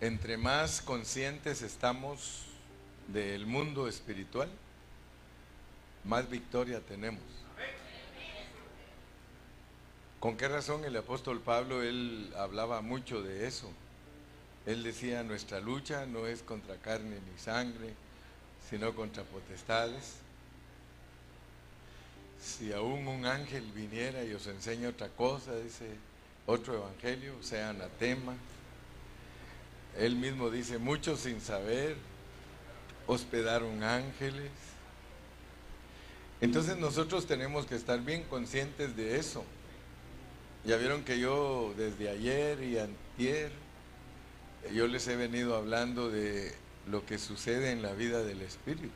entre más conscientes estamos del mundo espiritual, más victoria tenemos. ¿Con qué razón el apóstol Pablo, él hablaba mucho de eso? Él decía, nuestra lucha no es contra carne ni sangre, sino contra potestades. Si aún un ángel viniera y os enseña otra cosa, dice, otro evangelio, sea anatema. Él mismo dice, muchos sin saber hospedaron ángeles. Entonces nosotros tenemos que estar bien conscientes de eso. Ya vieron que yo desde ayer y antier, yo les he venido hablando de lo que sucede en la vida del espíritu.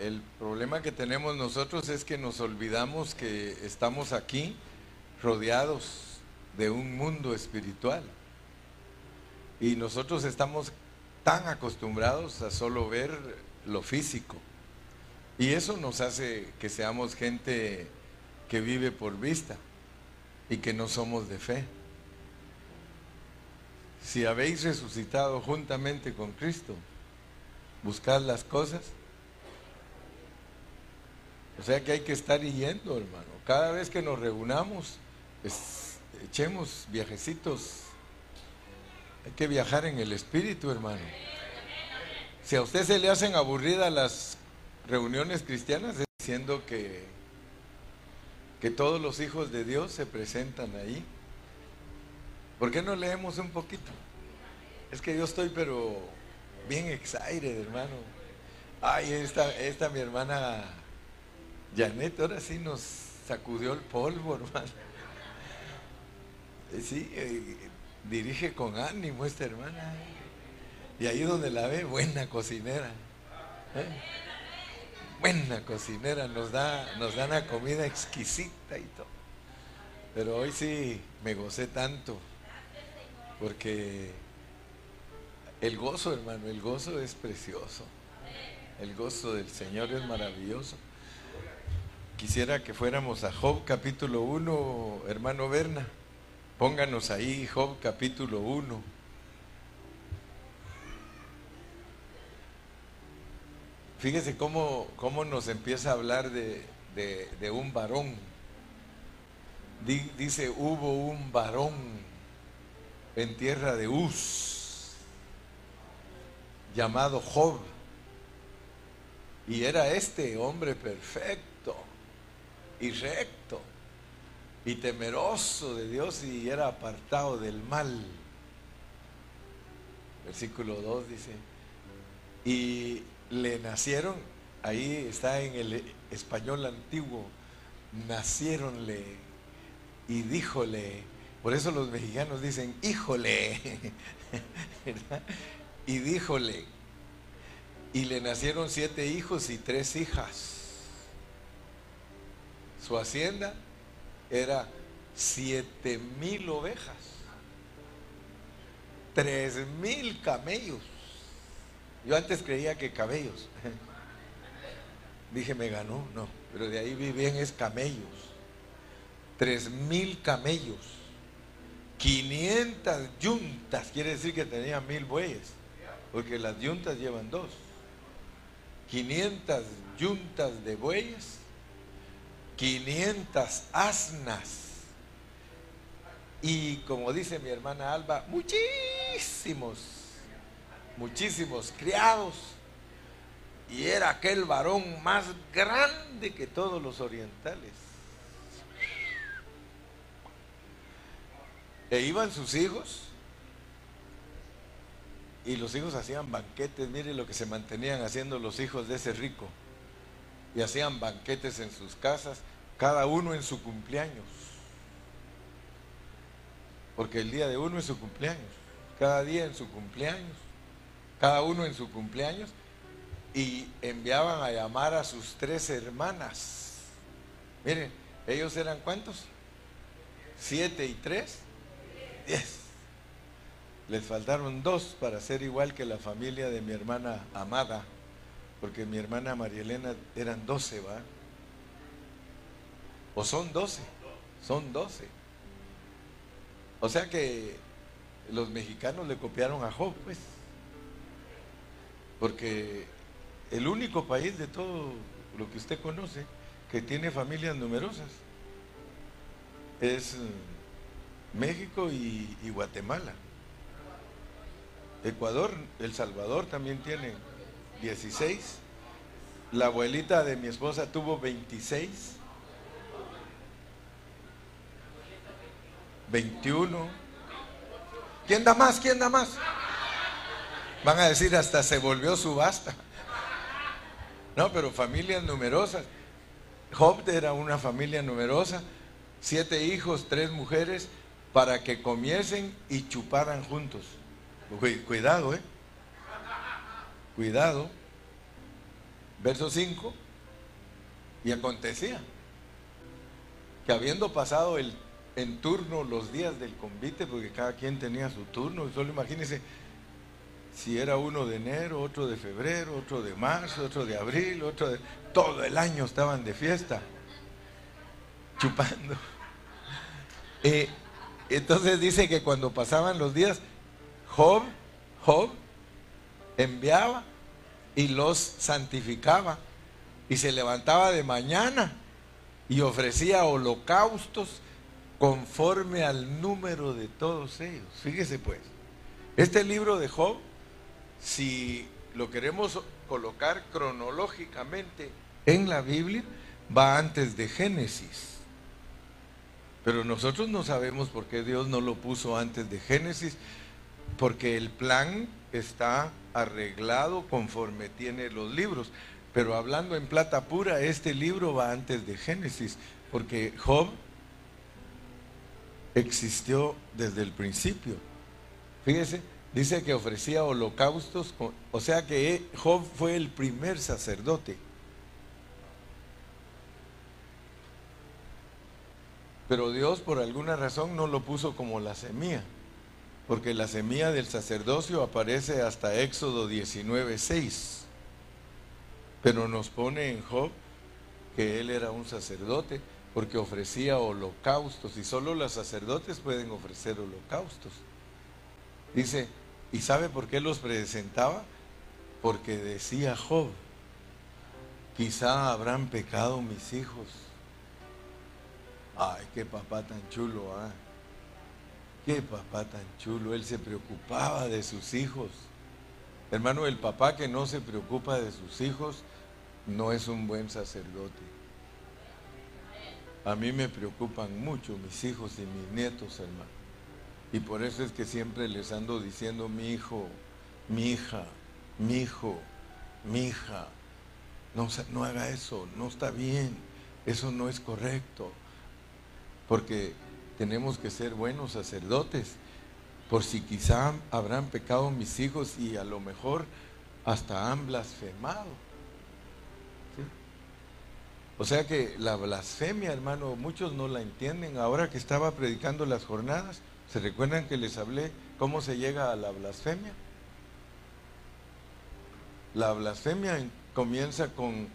El problema que tenemos nosotros es que nos olvidamos que estamos aquí rodeados de un mundo espiritual. Y nosotros estamos tan acostumbrados a solo ver lo físico. Y eso nos hace que seamos gente que vive por vista y que no somos de fe. Si habéis resucitado juntamente con Cristo, buscad las cosas. O sea que hay que estar yendo, hermano. Cada vez que nos reunamos, echemos viajecitos. Hay que viajar en el espíritu, hermano. Si a usted se le hacen aburridas las reuniones cristianas, es diciendo que todos los hijos de Dios se presentan ahí. ¿Por qué no leemos un poquito? Es que yo estoy pero bien excited, hermano. Ay, esta mi hermana Janet, ahora sí nos sacudió el polvo, hermano. Sí, dirige con ánimo esta hermana. Y ahí donde la ve, buena cocinera. Buena cocinera, nos da una comida exquisita y todo. Pero hoy sí me gocé tanto, porque el gozo, hermano, el gozo es precioso. El gozo del Señor es maravilloso. Quisiera que fuéramos a Job capítulo 1, hermano Berna. Pónganos ahí Job capítulo 1. Fíjese cómo nos empieza a hablar de un varón. Dice, hubo un varón en tierra de Uz, llamado Job. Y era este hombre perfecto y recto y temeroso de Dios, y era apartado del mal. Versículo 2 dice, y le nacieron, ahí está en el español antiguo, naciéronle y díjole. Por eso los mexicanos dicen, híjole, ¿verdad? Y díjole. Y le nacieron 7 hijos y 3 hijas. Su hacienda era 7,000 ovejas, 3,000 camellos. Yo antes creía que cabellos. Dije, me ganó, no, pero de ahí vi bien, es camellos. 3,000 camellos, 500 yuntas, quiere decir que tenía 1000 bueyes, porque las yuntas llevan 2. 500 yuntas de bueyes, 500 asnas, y como dice mi hermana Alba, muchísimos criados. Y era aquel varón más grande que todos los orientales. E iban sus hijos, y los hijos hacían banquetes. Mire lo que se mantenían haciendo los hijos de ese rico. Y hacían banquetes en sus casas, cada uno en su cumpleaños. Porque el día de uno es su cumpleaños, cada día en su cumpleaños, cada uno en su cumpleaños. Y enviaban a llamar a sus 3 hermanas. Miren, ellos eran ¿cuántos? 7 y 3, 10. Les faltaron 2 para ser igual que la familia de mi hermana amada. Porque mi hermana María Elena eran 12, ¿va? O son 12. O sea que los mexicanos le copiaron a Job, pues, porque el único país de todo lo que usted conoce que tiene familias numerosas es México y Guatemala. Ecuador, El Salvador también tiene 16. La abuelita de mi esposa tuvo 26, 21. ¿Quién da más? ¿Quién da más? Van a decir, hasta se volvió subasta. No, pero familias numerosas. Job era una familia numerosa, 7 hijos, 3 mujeres, para que comiesen y chuparan juntos. Cuidado, cuidado. Verso 5. Y acontecía que habiendo pasado en turno los días del convite, porque cada quien tenía su turno, y solo imagínense si era uno de enero, otro de febrero, otro de marzo, otro de abril, otro de... Todo el año estaban de fiesta, chupando. Entonces dice que cuando pasaban los días, Job enviaba y los santificaba, y se levantaba de mañana y ofrecía holocaustos conforme al número de todos ellos. Fíjese pues, este libro de Job, si lo queremos colocar cronológicamente en la Biblia, va antes de Génesis. Pero nosotros no sabemos por qué Dios no lo puso antes de Génesis, porque el plan está arreglado conforme tiene los libros. Pero hablando en plata pura, este libro va antes de Génesis, porque Job existió desde el principio. Fíjese, dice que ofrecía holocaustos, o sea que Job fue el primer sacerdote. Pero Dios por alguna razón no lo puso como la semilla, porque la semilla del sacerdocio aparece hasta Éxodo 19:6. Pero nos pone en Job que él era un sacerdote, porque ofrecía holocaustos, y solo los sacerdotes pueden ofrecer holocaustos. Dice, ¿y sabe por qué los presentaba? Porque decía Job, quizá habrán pecado mis hijos. Ay, qué papá tan chulo, ¿ah? Qué papá tan chulo, él se preocupaba de sus hijos. Hermano, el papá que no se preocupa de sus hijos no es un buen sacerdote. A mí me preocupan mucho mis hijos y mis nietos, hermano. Y por eso es que siempre les ando diciendo, mi hijo, mi hija, mi hijo, mi hija, no haga eso, no está bien, eso no es correcto. Porque tenemos que ser buenos sacerdotes, por si quizá habrán pecado mis hijos, y a lo mejor hasta han blasfemado. ¿Sí? O sea que la blasfemia, hermano, muchos no la entienden. Ahora que estaba predicando las jornadas, ¿se recuerdan que les hablé cómo se llega a la blasfemia? La blasfemia comienza con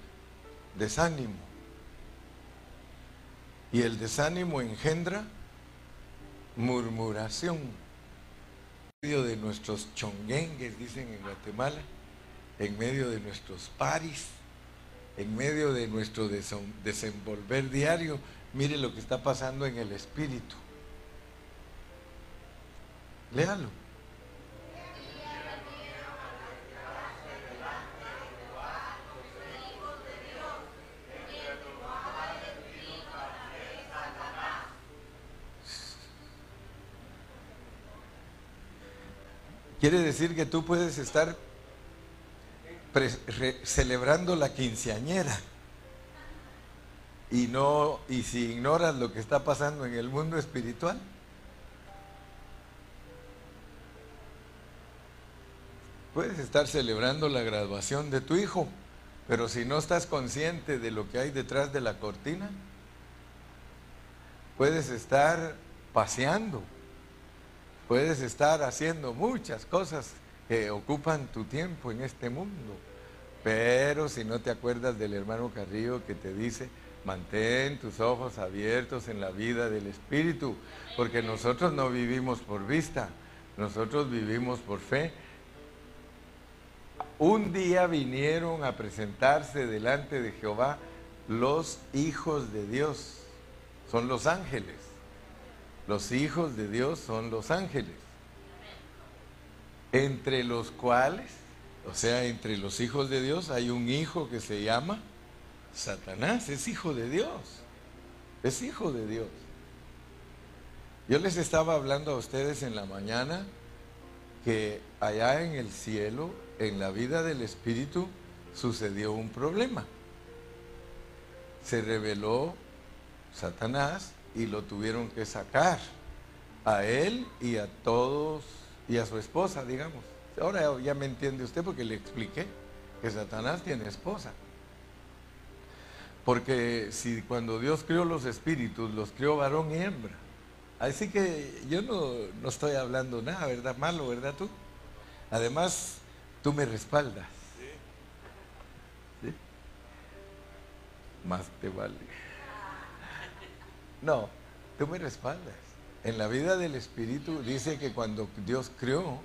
desánimo. Y el desánimo engendra murmuración. En medio de nuestros chonguengues, dicen en Guatemala, en medio de nuestros paris, en medio de nuestro desenvolver diario, mire lo que está pasando en el espíritu. Léalo. Quiere decir que tú puedes estar celebrando la quinceañera y si ignoras lo que está pasando en el mundo espiritual. Puedes estar celebrando la graduación de tu hijo, pero si no estás consciente de lo que hay detrás de la cortina, puedes estar paseando, puedes estar haciendo muchas cosas que ocupan tu tiempo en este mundo. Pero si no te acuerdas del hermano Carrillo que te dice, mantén tus ojos abiertos en la vida del Espíritu, porque nosotros no vivimos por vista. Nosotros vivimos por fe. Un día vinieron a presentarse delante de Jehová los hijos de Dios. Son los ángeles. Los hijos de Dios son los ángeles. Entre los cuales, o sea, entre los hijos de Dios hay un hijo que se llama Satanás. Es hijo de Dios. Es hijo de Dios. Yo les estaba hablando a ustedes en la mañana que allá en el cielo, en la vida del Espíritu, sucedió un problema. Se rebeló Satanás y lo tuvieron que sacar a él y a todos y a su esposa, digamos. Ahora ya me entiende usted porque le expliqué que Satanás tiene esposa. Porque si cuando Dios crió los espíritus, los crió varón y hembra. Así que yo no estoy hablando nada, ¿verdad? Malo, ¿verdad tú? Además, tú me respaldas. ¿Sí? Más te vale. No, tú me respaldas. En la vida del Espíritu dice que cuando Dios creó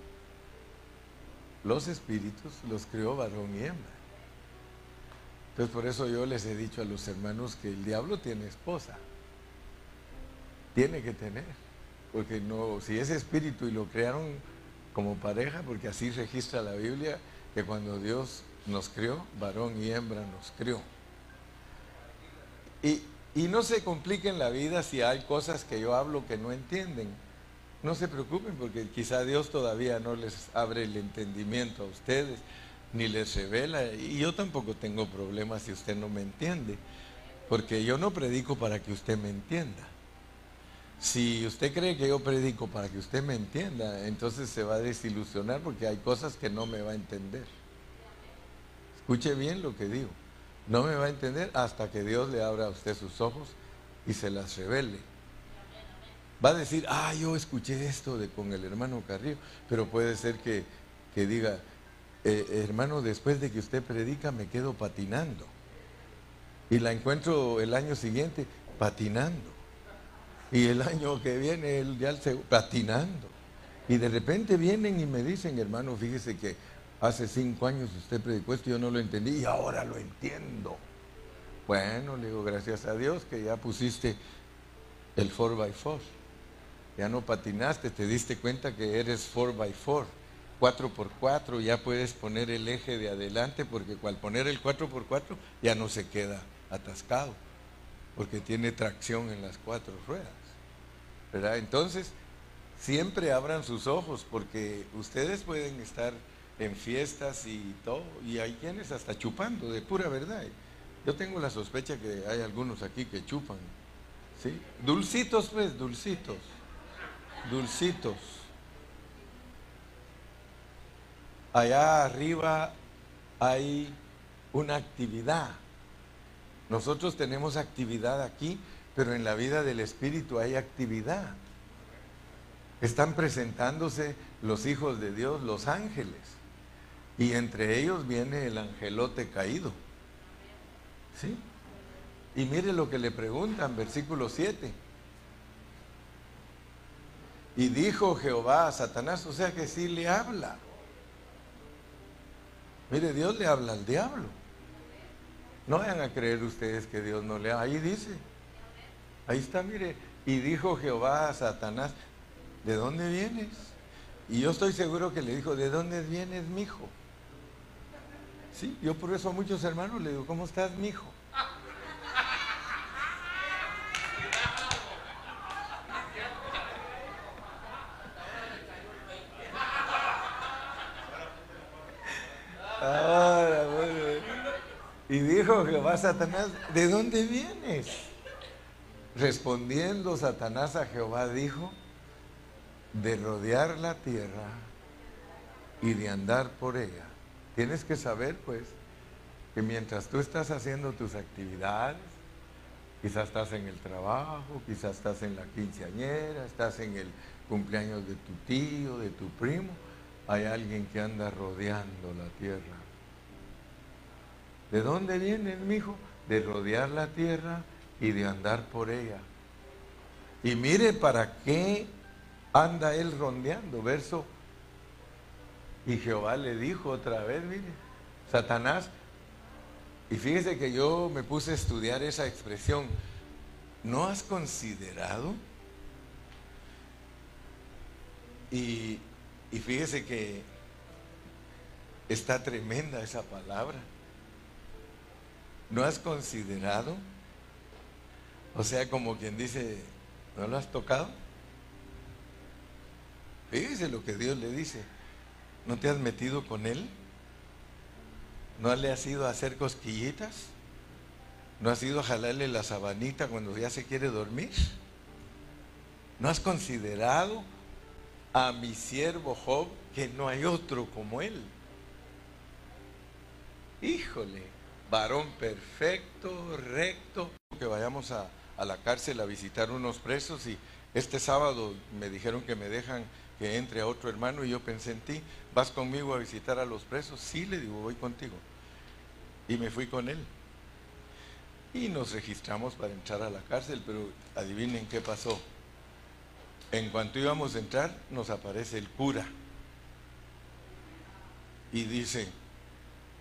los espíritus, los creó varón y hembra. Entonces por eso yo les he dicho a los hermanos que el diablo tiene esposa. Tiene que tener, porque no, si es espíritu y lo crearon como pareja, porque así registra la Biblia, que cuando Dios nos crió, varón y hembra nos crió. Y no se compliquen la vida si hay cosas que yo hablo que no entienden. No se preocupen, porque quizá Dios todavía no les abre el entendimiento a ustedes, ni les revela, y yo tampoco tengo problemas si usted no me entiende, porque yo no predico para que usted me entienda. Si usted cree que yo predico para que usted me entienda, entonces se va a desilusionar porque hay cosas que no me va a entender. Escuche bien lo que digo. No me va a entender hasta que Dios le abra a usted sus ojos y se las revele. Va a decir, ah, yo escuché esto de con el hermano Carrillo, pero puede ser que diga, hermano, después de que usted predica me quedo patinando. Y la encuentro el año siguiente patinando. Y el año que viene, él ya se patinando. Y de repente vienen y me dicen, hermano, fíjese que hace 5 años usted predicó esto y yo no lo entendí y ahora lo entiendo. Bueno, le digo, gracias a Dios que ya pusiste el 4x4. Ya no patinaste, te diste cuenta que eres 4x4. 4x4, ya puedes poner el eje de adelante porque al poner el 4x4 ya no se queda atascado, porque tiene tracción en las 4 ruedas, ¿verdad? Entonces, siempre abran sus ojos, porque ustedes pueden estar en fiestas y todo, y hay quienes hasta chupando, de pura verdad. Yo tengo la sospecha que hay algunos aquí que chupan, ¿sí? Dulcitos, pues, dulcitos, dulcitos. Allá arriba hay una actividad. Nosotros tenemos actividad aquí, pero en la vida del Espíritu hay actividad. Están presentándose los hijos de Dios, los ángeles, y entre ellos viene el angelote caído. ¿Sí? Y mire lo que le preguntan, versículo 7. Y dijo Jehová a Satanás, o sea que sí le habla. Mire, Dios le habla al diablo. No vayan a creer ustedes que Dios no le habla. Ahí dice. Ahí está, mire. Y dijo Jehová a Satanás, ¿de dónde vienes? Y yo estoy seguro que le dijo, ¿de dónde vienes, mijo? Sí, yo por eso a muchos hermanos le digo, ¿cómo estás, mijo? Ahora, bueno. Y dijo Jehová a Satanás, ¿de dónde vienes? Respondiendo Satanás a Jehová dijo, de rodear la tierra y de andar por ella. Tienes que saber, pues, que mientras tú estás haciendo tus actividades, quizás estás en el trabajo, quizás estás en la quinceañera, estás en el cumpleaños de tu tío, de tu primo, hay alguien que anda rodeando la tierra. ¿De dónde viene, mijo? De rodear la tierra y de andar por ella. Y mire para qué anda él rondeando, verso. Y Jehová le dijo otra vez, mire, Satanás, y fíjese que yo me puse a estudiar esa expresión, ¿no has considerado? Y fíjese que está tremenda esa palabra. ¿No has considerado? O sea, como quien dice, ¿no lo has tocado? Fíjese lo que Dios le dice. ¿No te has metido con él? ¿No le has ido a hacer cosquillitas? ¿No has ido a jalarle la sabanita cuando ya se quiere dormir? ¿No has considerado a mi siervo Job, que no hay otro como él? Híjole, varón perfecto, recto. Que vayamos a la cárcel a visitar unos presos, y este sábado me dijeron que me dejan que entre a otro hermano, y yo pensé en ti. ¿Vas conmigo a visitar a los presos? Sí, le digo, voy contigo. Y me fui con él. Y nos registramos para entrar a la cárcel, pero adivinen qué pasó. En cuanto íbamos a entrar, nos aparece el cura. Y dice,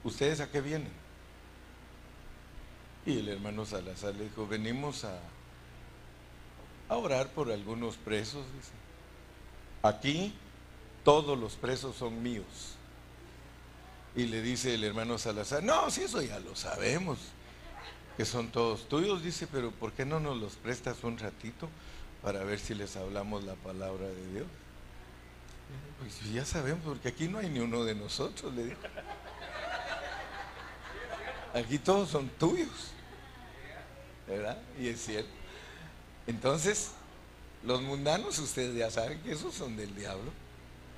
¿ustedes a qué vienen? Y el hermano Salazar le dijo, venimos a orar por algunos presos, dice. Aquí todos los presos son míos. Y le dice el hermano Salazar, no, si eso ya lo sabemos, que son todos tuyos, dice, pero ¿por qué no nos los prestas un ratito para ver si les hablamos la palabra de Dios? Pues ya sabemos, porque aquí no hay ni uno de nosotros, le dijo. Aquí todos son tuyos, ¿verdad? Y es cierto. Entonces, los mundanos, ustedes ya saben que esos son del diablo.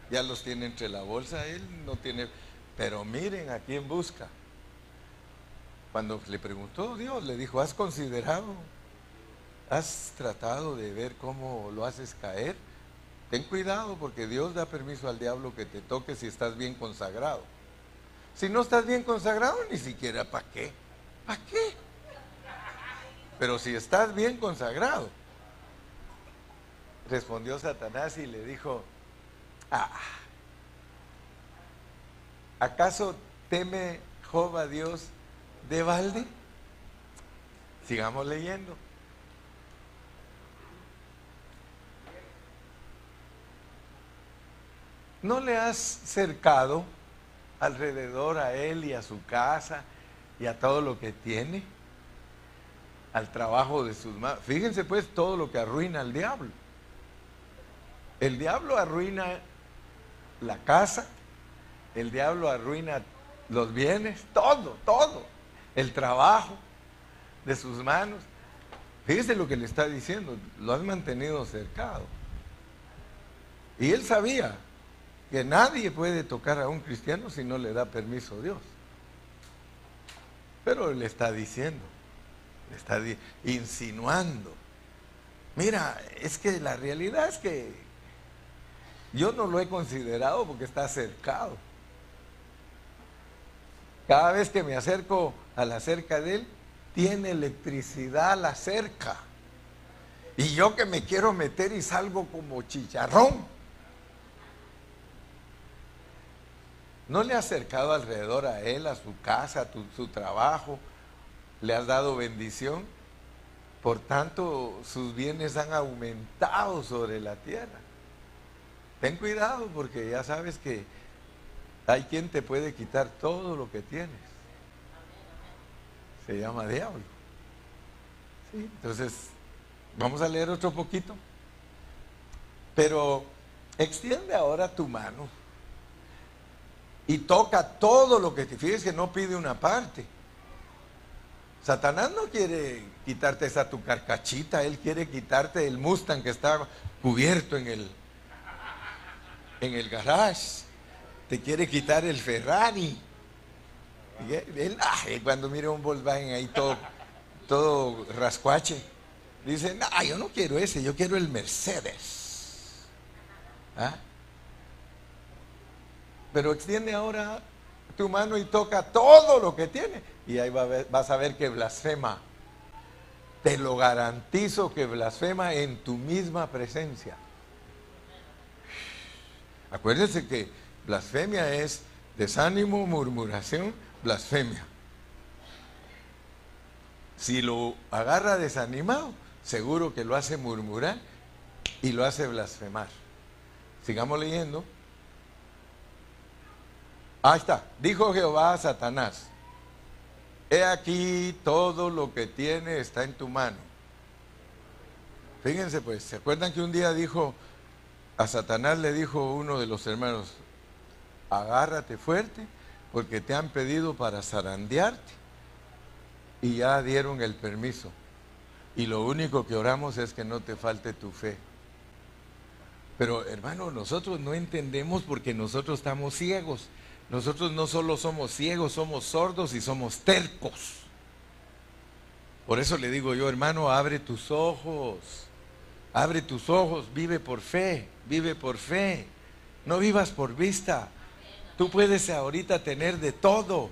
Ya los tiene entre la bolsa, él no tiene... Pero miren a quién busca. Cuando le preguntó Dios, le dijo, ¿has considerado? ¿Has tratado de ver cómo lo haces caer? Ten cuidado, porque Dios da permiso al diablo que te toque si estás bien consagrado. Si no estás bien consagrado, ni siquiera, ¿para qué? ¿Para qué? Pero si estás bien consagrado. Respondió Satanás y le dijo, ¿acaso teme Job a Dios de balde? Sigamos leyendo. ¿No le has cercado alrededor a él y a su casa y a todo lo que tiene, al trabajo de sus manos? Fíjense pues todo lo que arruina al diablo. El diablo arruina la casa, el diablo arruina los bienes, todo, todo, el trabajo de sus manos. Fíjense lo que le está diciendo, lo has mantenido cercado. Y él sabía que nadie puede tocar a un cristiano si no le da permiso a Dios. Pero le está diciendo, le está insinuando. Mira, es que la realidad es que yo no lo he considerado porque está cercado. Cada vez que me acerco a la cerca de él, tiene electricidad la cerca. Y yo que me quiero meter y salgo como chicharrón. ¿No le has cercado alrededor a él, a su casa, a su trabajo? ¿Le has dado bendición? Por tanto, sus bienes han aumentado sobre la tierra. Ten cuidado, porque ya sabes que hay quien te puede quitar todo lo que tienes. Se llama diablo. ¿Sí? Entonces, vamos a leer otro poquito. Pero extiende ahora tu mano y toca todo lo que te... Fíjese que no pide una parte. Satanás no quiere quitarte esa tu carcachita, él quiere quitarte el Mustang que está cubierto en el garage. Te quiere quitar el Ferrari. Y él cuando mira un Volkswagen ahí todo rascuache, dice, no, yo no quiero ese, yo quiero el Mercedes. ¿Ah? Pero extiende ahora tu mano y toca todo lo que tiene. Y ahí vas a ver que blasfema. Te lo garantizo que blasfema en tu misma presencia. Acuérdense que blasfemia es desánimo, murmuración, blasfemia. Si lo agarra desanimado, seguro que lo hace murmurar y lo hace blasfemar. Sigamos leyendo. Ahí está. Dijo Jehová a Satanás: he aquí, todo lo que tiene está en tu mano. Fíjense pues, ¿se acuerdan que un día dijo, a Satanás le dijo uno de los hermanos, agárrate fuerte porque te han pedido para zarandearte? Y ya dieron el permiso. Y lo único que oramos es que no te falte tu fe. Pero hermano, nosotros no entendemos porque nosotros estamos ciegos. Nosotros no solo somos ciegos, somos sordos y somos tercos. Por eso le digo yo, hermano, abre tus ojos. Abre tus ojos, vive por fe, vive por fe. No vivas por vista. Tú puedes ahorita tener de todo.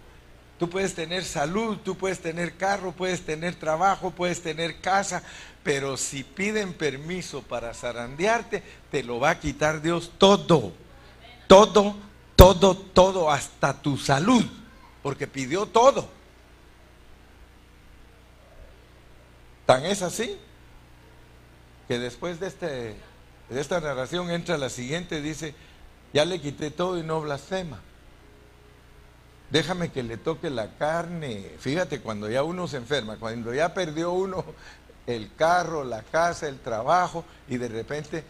Tú puedes tener salud, tú puedes tener carro, puedes tener trabajo, puedes tener casa. Pero si piden permiso para zarandearte, te lo va a quitar Dios todo. Todo, todo, todo, hasta tu salud. Porque pidió todo. Tan es así que después de esta narración entra la siguiente, dice, ya le quité todo y no blasfema. Déjame que le toque la carne. Fíjate, cuando ya uno se enferma, cuando ya perdió uno el carro, la casa, el trabajo, y de repente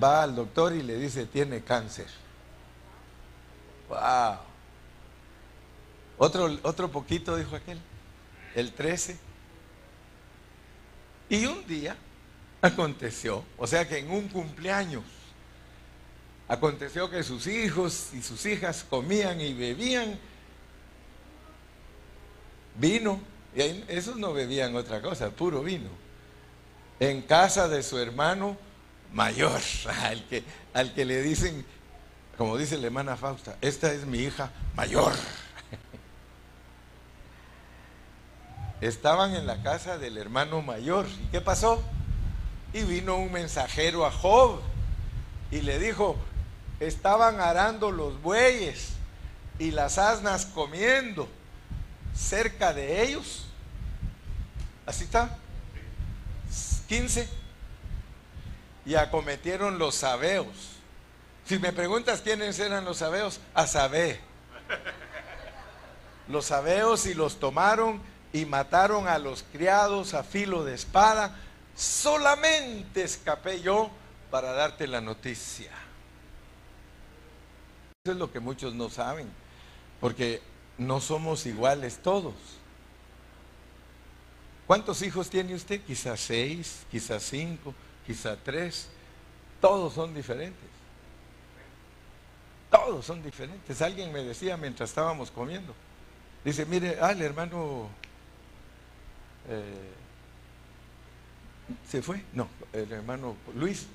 va al doctor y le dice, tiene cáncer. ¡Wow! Otro poquito, dijo aquel, el 13. Y un día aconteció, o sea que en un cumpleaños, aconteció que sus hijos y sus hijas comían y bebían vino, y esos no bebían otra cosa, puro vino, en casa de su hermano mayor, al que le dicen, como dice la hermana Fausta, esta es mi hija mayor. Estaban en la casa del hermano mayor, ¿y qué pasó? Y vino un mensajero a Job y le dijo, estaban arando los bueyes y las asnas comiendo cerca de ellos. Así está. 15. Y acometieron los sabeos. Si me preguntas quiénes eran los sabeos, a saber. Los sabeos, y los tomaron y mataron a los criados a filo de espada. Solamente escapé yo para darte la noticia. Eso es lo que muchos no saben, porque no somos iguales todos. ¿Cuántos hijos tiene usted? Quizás 6, quizás 5, quizás 3. Todos son diferentes. Todos son diferentes. Alguien me decía mientras estábamos comiendo, dice, mire, el hermano ¿se fue? No, el hermano Luis,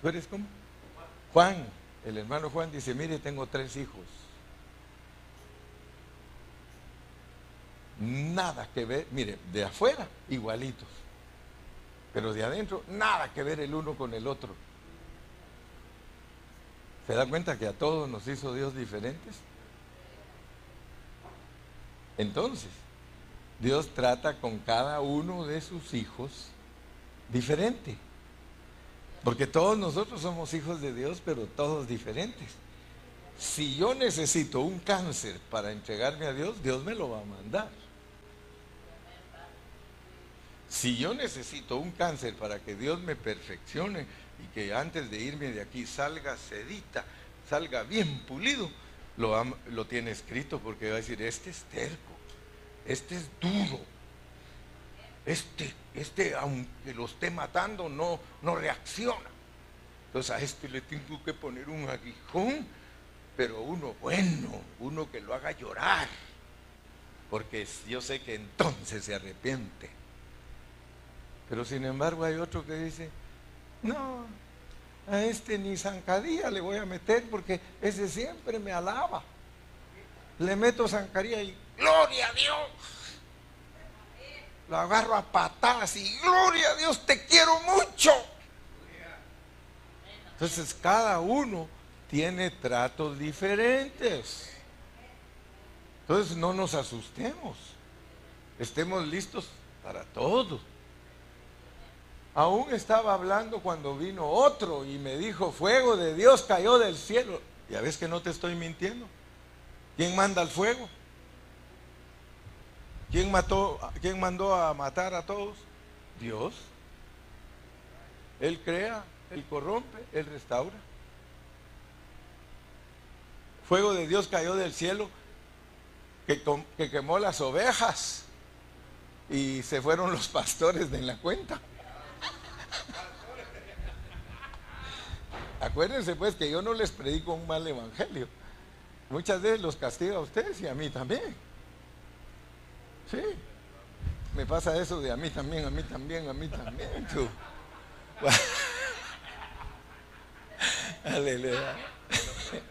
¿tú eres cómo? Juan, el hermano Juan dice, mire, tengo 3 hijos. Nada que ver, mire, de afuera, igualitos. Pero de adentro, nada que ver el uno con el otro. ¿Se da cuenta que a todos nos hizo Dios diferentes? Entonces, Dios trata con cada uno de sus hijos diferente, porque todos nosotros somos hijos de Dios, pero todos diferentes. Si yo necesito un cáncer para entregarme a Dios, Dios me lo va a mandar. Si yo necesito un cáncer para que Dios me perfeccione y que antes de irme de aquí salga sedita, salga bien pulido, lo tiene escrito, porque va a decir, este es terco, este es duro. Este, aunque lo esté matando, no reacciona. Entonces a este le tengo que poner un aguijón, pero uno bueno, uno que lo haga llorar, porque yo sé que entonces se arrepiente. Pero sin embargo hay otro que dice, no, a este ni zancadilla le voy a meter, porque ese siempre me alaba. Le meto zancadilla y ¡gloria a Dios! Lo agarro a patadas y ¡gloria a Dios, te quiero mucho! Entonces cada uno tiene tratos diferentes. Entonces no nos asustemos, estemos listos para todo. Aún estaba hablando cuando vino otro y me dijo, fuego de Dios cayó del cielo. Ya ves que no te estoy mintiendo. ¿Quién manda el fuego? ¿Quién mandó a matar a todos? Dios. Él crea, Él corrompe, Él restaura. Fuego de Dios cayó del cielo que quemó las ovejas y se fueron los pastores de la cuenta. Acuérdense pues que yo no les predico un mal evangelio. Muchas veces los castigo a ustedes y a mí también. Sí, me pasa eso de a mí también, a mí también, a mí también. Tú. Aleluya.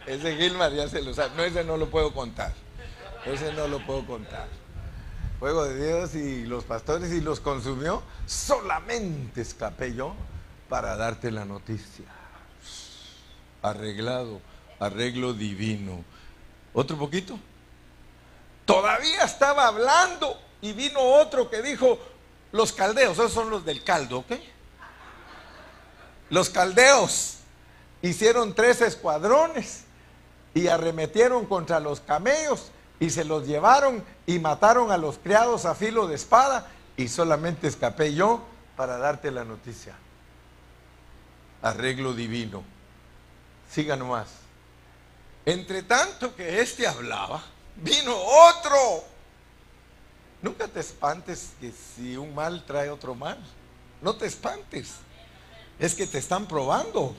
Ese Gilmar ya se lo sabe. No, ese no lo puedo contar. Ese no lo puedo contar. Fuego de Dios y los pastores y los consumió. Solamente escapé yo para darte la noticia. Arreglado, arreglo divino. ¿Otro poquito? Todavía estaba hablando y vino otro que dijo, los caldeos, esos son los del caldo, ¿ok? Los caldeos hicieron 3 escuadrones y arremetieron contra los camellos y se los llevaron y mataron a los criados a filo de espada y solamente escapé yo para darte la noticia. Arreglo divino. Siga nomás. Entre tanto que este hablaba, vino otro. Nunca te espantes que si un mal trae otro mal. No te espantes. Es que te están probando.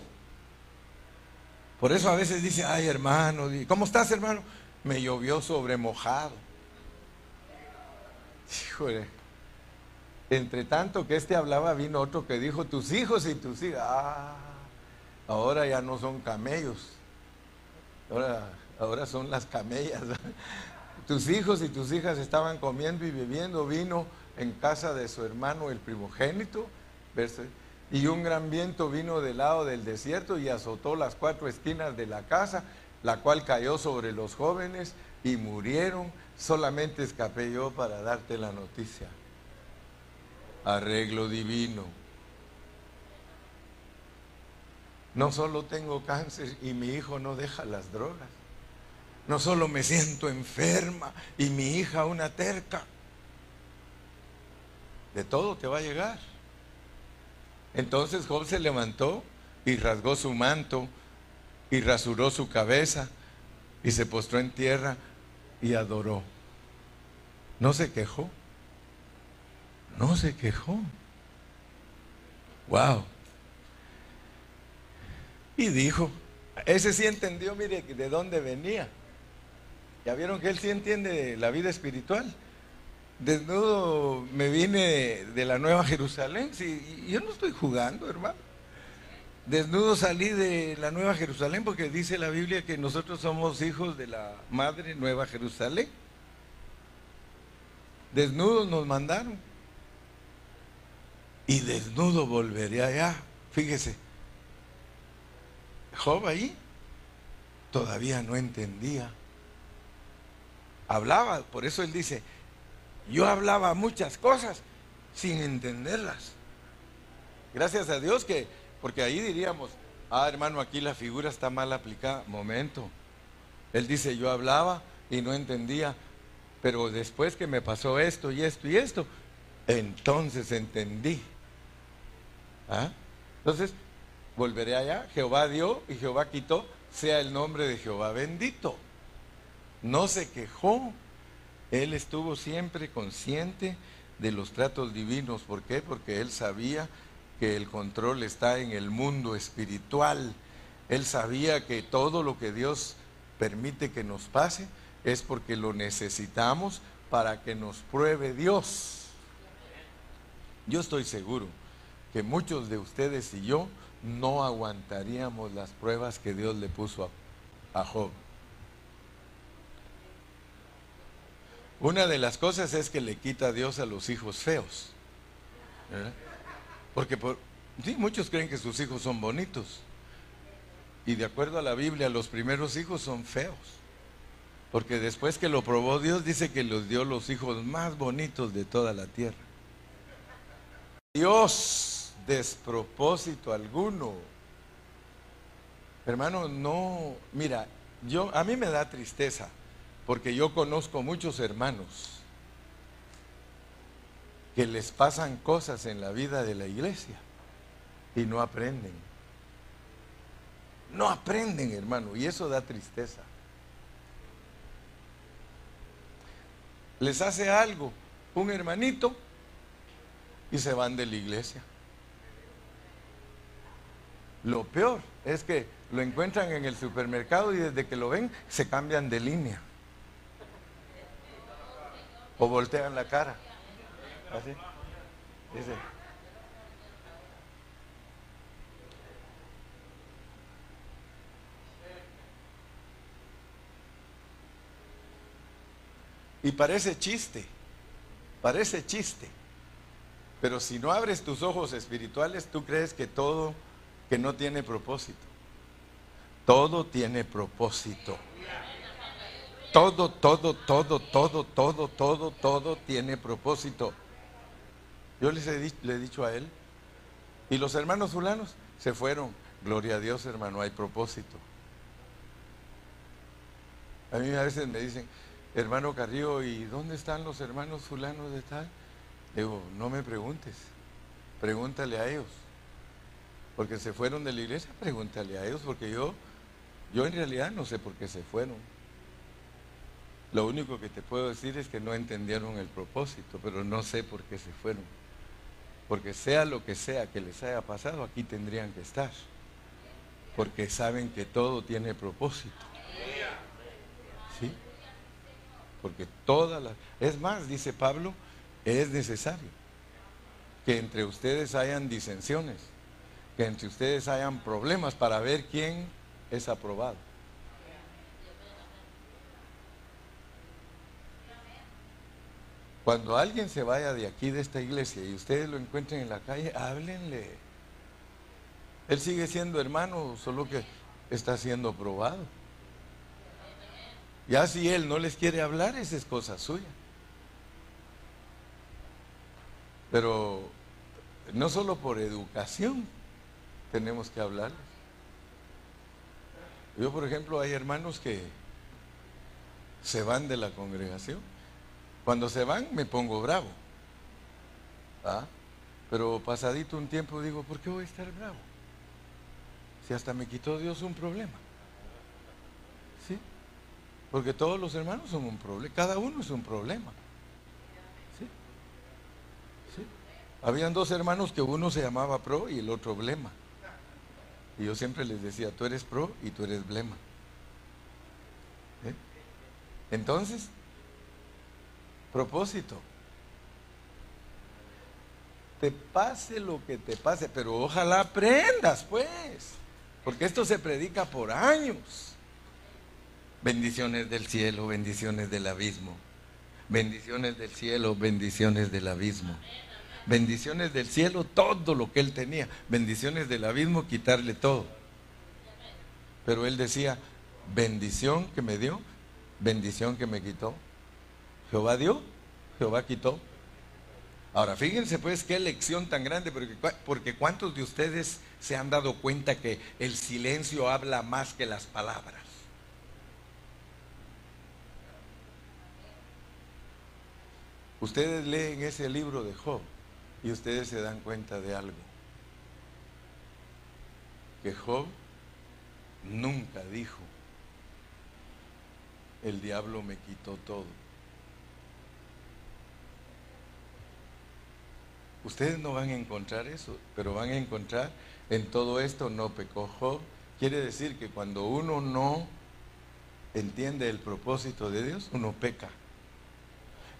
Por eso a veces dice, ay hermano, ¿cómo estás hermano? Me llovió sobre mojado. Híjole. Entre tanto que este hablaba, vino otro que dijo, tus hijos y tus hijas. Ah, ahora ya no son camellos. Ahora son las camellas. Tus hijos y tus hijas estaban comiendo y bebiendo vino en casa de su hermano el primogénito. Y un gran viento vino del lado del desierto y azotó las 4 esquinas de la casa, la cual cayó sobre los jóvenes y murieron. Solamente escapé yo para darte la noticia. Arreglo divino. No solo tengo cáncer y mi hijo no deja las drogas. No solo me siento enferma y mi hija una terca. De todo te va a llegar. Entonces Job se levantó y rasgó su manto y rasuró su cabeza y se postró en tierra y adoró. No se quejó. No se quejó. Wow. Y dijo, ese sí entendió, mire, de dónde venía. Ya vieron que él sí entiende la vida espiritual. Desnudo me vine de la Nueva Jerusalén. Sí, yo no estoy jugando, hermano. Desnudo salí de la Nueva Jerusalén porque dice la Biblia que nosotros somos hijos de la Madre Nueva Jerusalén. Desnudos nos mandaron. Y desnudo volveré allá. Fíjese, Job ahí todavía no entendía. Hablaba, por eso él dice, yo hablaba muchas cosas sin entenderlas. Gracias a Dios que, porque ahí diríamos, ah hermano, aquí la figura está mal aplicada. Momento, él dice, yo hablaba y no entendía, pero después que me pasó esto y esto y esto, entonces entendí. ¿Ah? Entonces, volveré allá, Jehová dio y Jehová quitó, sea el nombre de Jehová bendito. No se quejó. Él estuvo siempre consciente de los tratos divinos. ¿Por qué? Porque él sabía que el control está en el mundo espiritual. Él sabía que todo lo que Dios permite que nos pase es porque lo necesitamos para que nos pruebe Dios. Yo estoy seguro que muchos de ustedes y yo no aguantaríamos las pruebas que Dios le puso a Job. Una de las cosas es que le quita a Dios a los hijos feos, ¿verdad? Porque sí, muchos creen que sus hijos son bonitos. Y de acuerdo a la Biblia, los primeros hijos son feos, porque después que lo probó Dios, dice que los dio los hijos más bonitos de toda la tierra. Dios, despropósito alguno. Hermano, no, mira, a mí me da tristeza, porque yo conozco muchos hermanos que les pasan cosas en la vida de la iglesia y no aprenden. No aprenden, hermano, y eso da tristeza. Les hace algo un hermanito y se van de la iglesia. Lo peor es que lo encuentran en el supermercado y desde que lo ven se cambian de línea o voltean la cara. Así. Dice. Y parece chiste, pero si no abres tus ojos espirituales, tú crees que todo que no tiene propósito, todo tiene propósito, todo tiene propósito. Yo le he dicho a él, y los hermanos fulanos se fueron, gloria a Dios, hermano, hay propósito. A mí a veces me dicen, hermano Carrillo, ¿y dónde están los hermanos fulanos de tal? Digo, no me preguntes, pregúntale a ellos, porque se fueron de la iglesia, pregúntale a ellos, porque yo en realidad no sé por qué se fueron. Lo único que te puedo decir es que no entendieron el propósito, pero no sé por qué se fueron, porque sea lo que sea que les haya pasado, aquí tendrían que estar, porque saben que todo tiene propósito. ¿Sí? Porque todas las... Es más, dice Pablo, es necesario que entre ustedes hayan disensiones, que entre ustedes hayan problemas para ver quién es aprobado. Cuando alguien se vaya de aquí, de esta iglesia, y ustedes lo encuentren en la calle, háblenle. Él sigue siendo hermano, solo que está siendo probado. Ya si él no les quiere hablar, esa es cosa suya. Pero no solo por educación tenemos que hablarles. Yo, por ejemplo, hay hermanos que se van de la congregación. Cuando se van me pongo bravo. ¿Ah? Pero pasadito un tiempo digo, ¿por qué voy a estar bravo? Si hasta me quitó Dios un problema. ¿Sí? Porque todos los hermanos son un problema, cada uno es un problema. ¿Sí? ¿Sí? Habían dos hermanos que uno se llamaba Pro y el otro Blema. Y yo siempre les decía, tú eres Pro y tú eres Blema. ¿Sí? Entonces, propósito. Te pase lo que te pase, pero ojalá aprendas, pues. Porque esto se predica por años. Bendiciones del cielo, bendiciones del abismo. Bendiciones del cielo, bendiciones del abismo. Bendiciones del cielo, todo lo que él tenía. Bendiciones del abismo, quitarle todo. Pero él decía, bendición que me dio, bendición que me quitó. Jehová dio, Jehová quitó. Ahora, fíjense pues qué lección tan grande, porque ¿cuántos de ustedes se han dado cuenta que el silencio habla más que las palabras? Ustedes leen ese libro de Job y ustedes se dan cuenta de algo. Que Job nunca dijo, el diablo me quitó todo. Ustedes no van a encontrar eso, pero van a encontrar, en todo esto no pecó Job. Quiere decir que cuando uno no entiende el propósito de Dios, uno peca.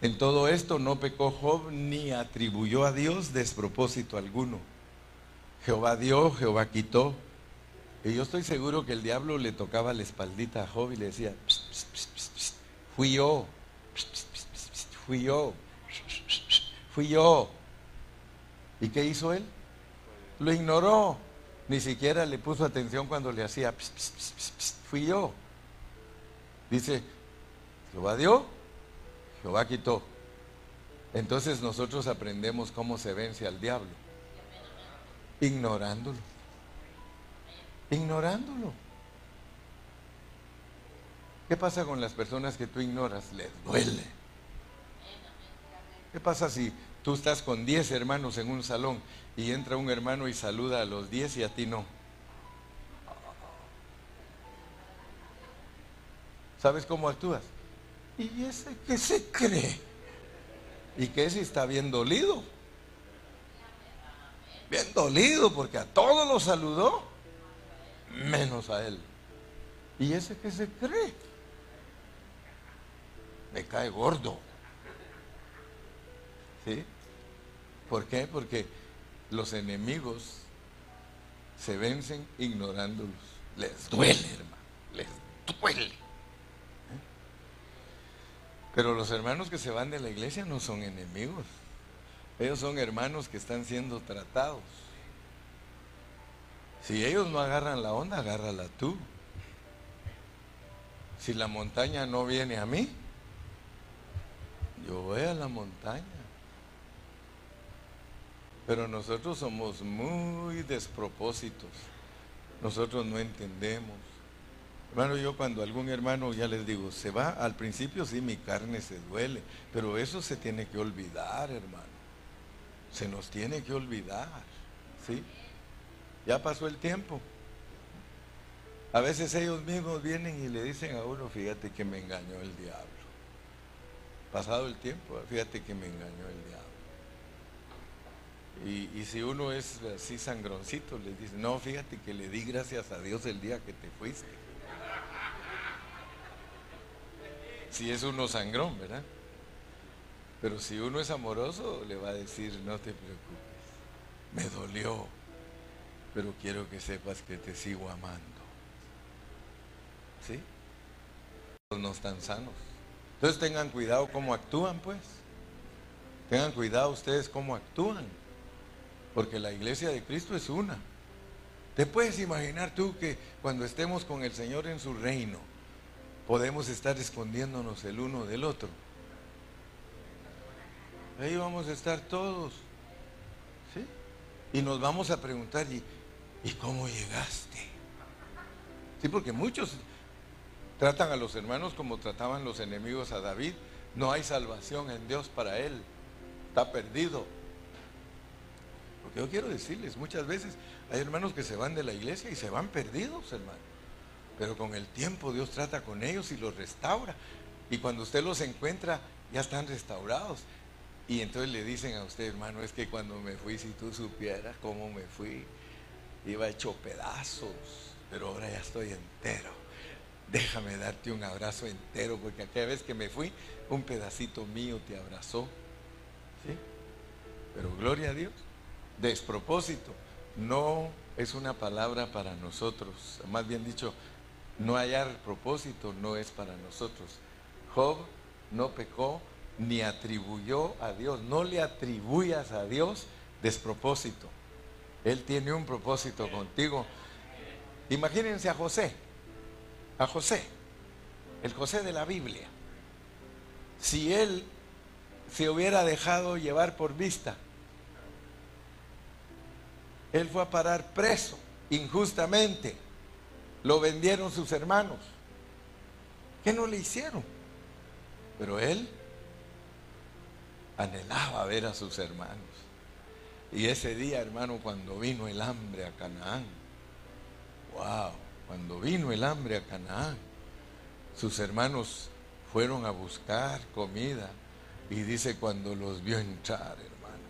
En todo esto no pecó Job ni atribuyó a Dios despropósito alguno. Jehová dio, Jehová quitó. Y yo estoy seguro que el diablo le tocaba la espaldita a Job y le decía, pss, pss, pss, pss, pss, fui yo, pss, pss, pss, pss, pss, fui yo, pss, pss, pss, fui yo. ¿Y qué hizo él? Lo ignoró. Ni siquiera le puso atención cuando le hacía pss, pss, pss, pss, pss, fui yo. Dice, Jehová dio, Jehová quitó. Entonces nosotros aprendemos cómo se vence al diablo. Ignorándolo. Ignorándolo. ¿Qué pasa con las personas que tú ignoras? Les duele. ¿Qué pasa si tú estás con 10 hermanos en un salón y entra un hermano y saluda a los 10 y a ti no? ¿Sabes cómo actúas? ¿Y ese qué se cree? ¿Y qué si está bien dolido? Bien dolido porque a todos los saludó, menos a él. ¿Y ese qué se cree? Me cae gordo. ¿Sí? ¿Por qué? Porque los enemigos se vencen ignorándolos. Les duele, hermano. Les duele. Pero los hermanos que se van de la iglesia no son enemigos. Ellos son hermanos que están siendo tratados. Si ellos no agarran la onda, agárrala tú. Si la montaña no viene a mí, yo voy a la montaña. Pero nosotros somos muy despropósitos. Nosotros no entendemos. Hermano, yo cuando algún hermano, ya les digo, se va, al principio sí, mi carne se duele, pero eso se tiene que olvidar, hermano. Se nos tiene que olvidar, ¿sí? Ya pasó el tiempo. A veces ellos mismos vienen y le dicen a uno, fíjate que me engañó el diablo. Pasado el tiempo, fíjate que me engañó el diablo. Y si uno es así sangroncito, le dice, no, fíjate que le di gracias a Dios el día que te fuiste. Si es uno sangrón, ¿verdad? Pero si uno es amoroso, le va a decir, no te preocupes, me dolió, pero quiero que sepas que te sigo amando. ¿Sí? No están sanos. Entonces tengan cuidado cómo actúan, pues. Tengan cuidado ustedes cómo actúan, porque la iglesia de Cristo es una. ¿Te puedes imaginar tú que cuando estemos con el Señor en su reino, podemos estar escondiéndonos el uno del otro? Ahí vamos a estar todos, ¿sí? Y nos vamos a preguntar, ¿y cómo llegaste? Sí, porque muchos tratan a los hermanos como trataban los enemigos a David. No hay salvación en Dios para él, está perdido. Porque yo quiero decirles, muchas veces hay hermanos que se van de la iglesia y se van perdidos, hermano. Pero con el tiempo Dios trata con ellos y los restaura. Y cuando usted los encuentra, ya están restaurados. Y entonces le dicen a usted, hermano, es que cuando me fui, si tú supieras cómo me fui, iba hecho pedazos, pero ahora ya estoy entero. Déjame darte un abrazo entero, porque aquella vez que me fui, un pedacito mío te abrazó. ¿Sí? Pero gloria a Dios. Despropósito no es una palabra para nosotros. Más bien dicho, no hallar propósito no es para nosotros. Job no pecó ni atribuyó a Dios. No le atribuyas a Dios despropósito. Él tiene un propósito contigo. Imagínense a José. A José. El José de la Biblia. Si él se hubiera dejado llevar por vista, él fue a parar preso injustamente. Lo vendieron sus hermanos. ¿Qué no le hicieron? Pero él anhelaba ver a sus hermanos. Y ese día, hermano, cuando vino el hambre a Canaán, wow, cuando vino el hambre a Canaán, sus hermanos fueron a buscar comida. Y dice, cuando los vio entrar, hermano,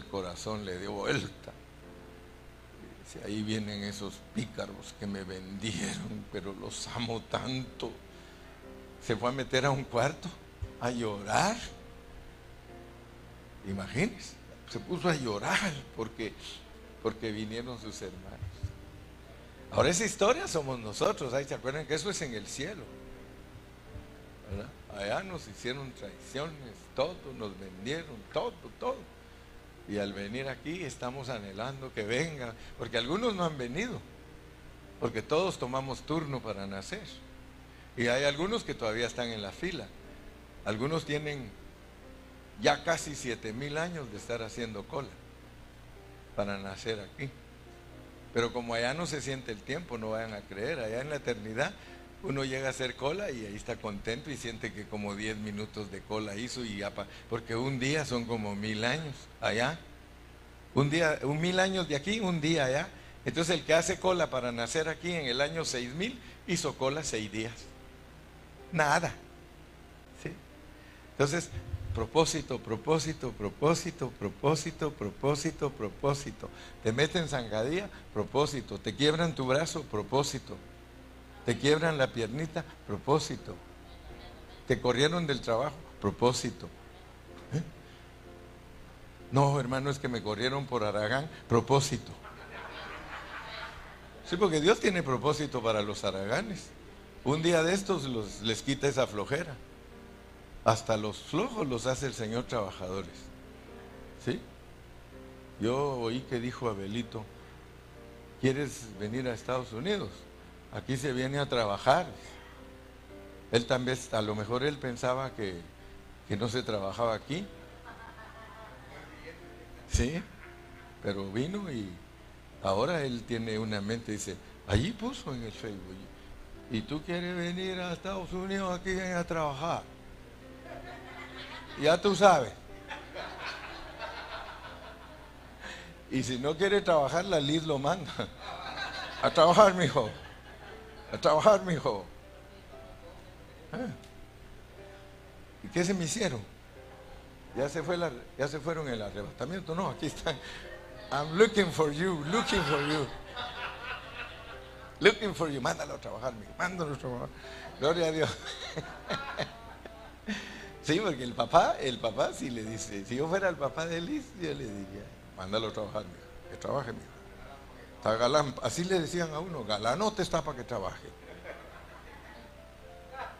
el corazón le dio vuelta. Si ahí vienen esos pícaros que me vendieron, pero los amo tanto. Se fue a meter a un cuarto a llorar. Imagínense, se puso a llorar porque vinieron sus hermanos. Ahora esa historia somos nosotros. Ahí se acuerdan que eso es en el cielo, ¿verdad? Allá nos hicieron traiciones, todo, nos vendieron, todo, todo. Y al venir aquí estamos anhelando que venga, porque algunos no han venido, porque todos tomamos turno para nacer. Y hay algunos que todavía están en la fila. Algunos tienen ya casi 7.000 años de estar haciendo cola para nacer aquí. Pero como allá no se siente el tiempo, no vayan a creer, allá en la eternidad uno llega a hacer cola y ahí está contento y siente que como 10 minutos de cola hizo y ya, porque un día son como 1.000 años allá. Un día, 1.000 años de aquí, un día allá. Entonces el que hace cola para nacer aquí en el año 6.000 hizo cola 6 días. Nada. ¿Sí? Entonces, propósito, propósito, propósito, propósito, propósito, propósito. Te meten zangadía, propósito. Te quiebran tu brazo, propósito. Te quiebran la piernita, propósito. Te corrieron del trabajo, propósito. ¿Eh? No, hermano, es que me corrieron por Aragán, propósito. Sí, porque Dios tiene propósito para los araganes. Un día de estos les quita esa flojera. Hasta los flojos los hace el Señor trabajadores. ¿Sí? Yo oí que dijo Abelito, ¿quieres venir a Estados Unidos? Aquí se viene a trabajar. Él también, a lo mejor él pensaba que no se trabajaba aquí. Sí, pero vino y ahora él tiene una mente, dice, allí puso en el Facebook, y tú quieres venir a Estados Unidos aquí a trabajar. Ya tú sabes. Y si no quiere trabajar, la Liz lo manda. A trabajar, mijo. A trabajar, mijo. ¿Y qué se me hicieron? Ya se fueron el arrebatamiento. No, aquí están. I'm looking for you, looking for you. Looking for you. Mándalo a trabajar, mijo. Mándalo a trabajar. Gloria a Dios. Sí, porque el papá sí le dice, si yo fuera el papá de Liz, yo le diría, mándalo a trabajar, mijo. Que trabaje, mijo. Está galán, así le decían a uno, galanote está para que trabaje.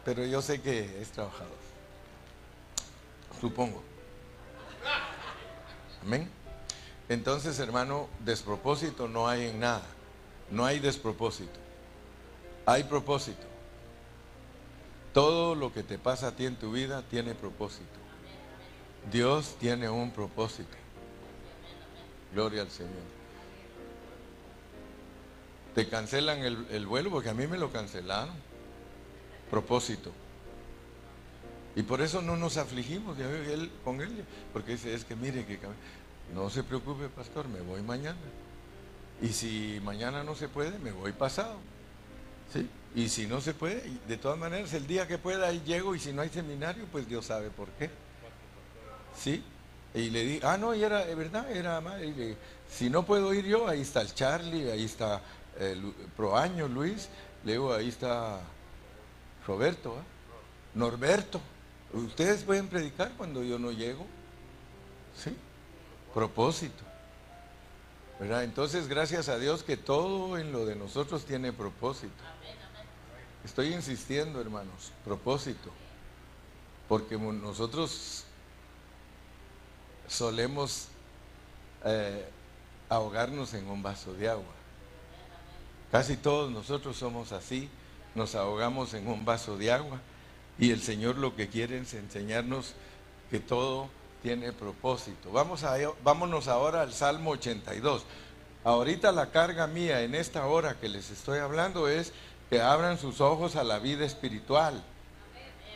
Pero yo sé que es trabajador. Supongo. Amén. Entonces, hermano, despropósito no hay en nada. No hay despropósito. Hay propósito. Todo lo que te pasa a ti en tu vida tiene propósito. Dios tiene un propósito. Gloria al Señor. Te cancelan el vuelo, porque a mí me lo cancelaron. Propósito. Y por eso no nos afligimos con él, porque dice, es que mire, que no se preocupe, pastor, me voy mañana. Y si mañana no se puede, me voy pasado. ¿Sí? Y si no se puede, de todas maneras, el día que pueda, ahí llego, y si no hay seminario, pues Dios sabe por qué. ¿Sí? Y le dije, no, y era, ¿verdad? Era madre. Le, si no puedo ir yo, ahí está el Charlie, ahí está Proaño, Luis, le digo, ahí está Roberto, ¿eh? Norberto, ustedes pueden predicar cuando yo no llego. ¿Sí? Propósito, ¿verdad? Entonces, gracias a Dios que todo en lo de nosotros tiene propósito. Estoy insistiendo, hermanos, propósito, porque nosotros solemos ahogarnos en un vaso de agua. Casi todos nosotros somos así, nos ahogamos en un vaso de agua, y el Señor lo que quiere es enseñarnos que todo tiene propósito. Vámonos ahora al Salmo 82. Ahorita la carga mía en esta hora que les estoy hablando es que abran sus ojos a la vida espiritual.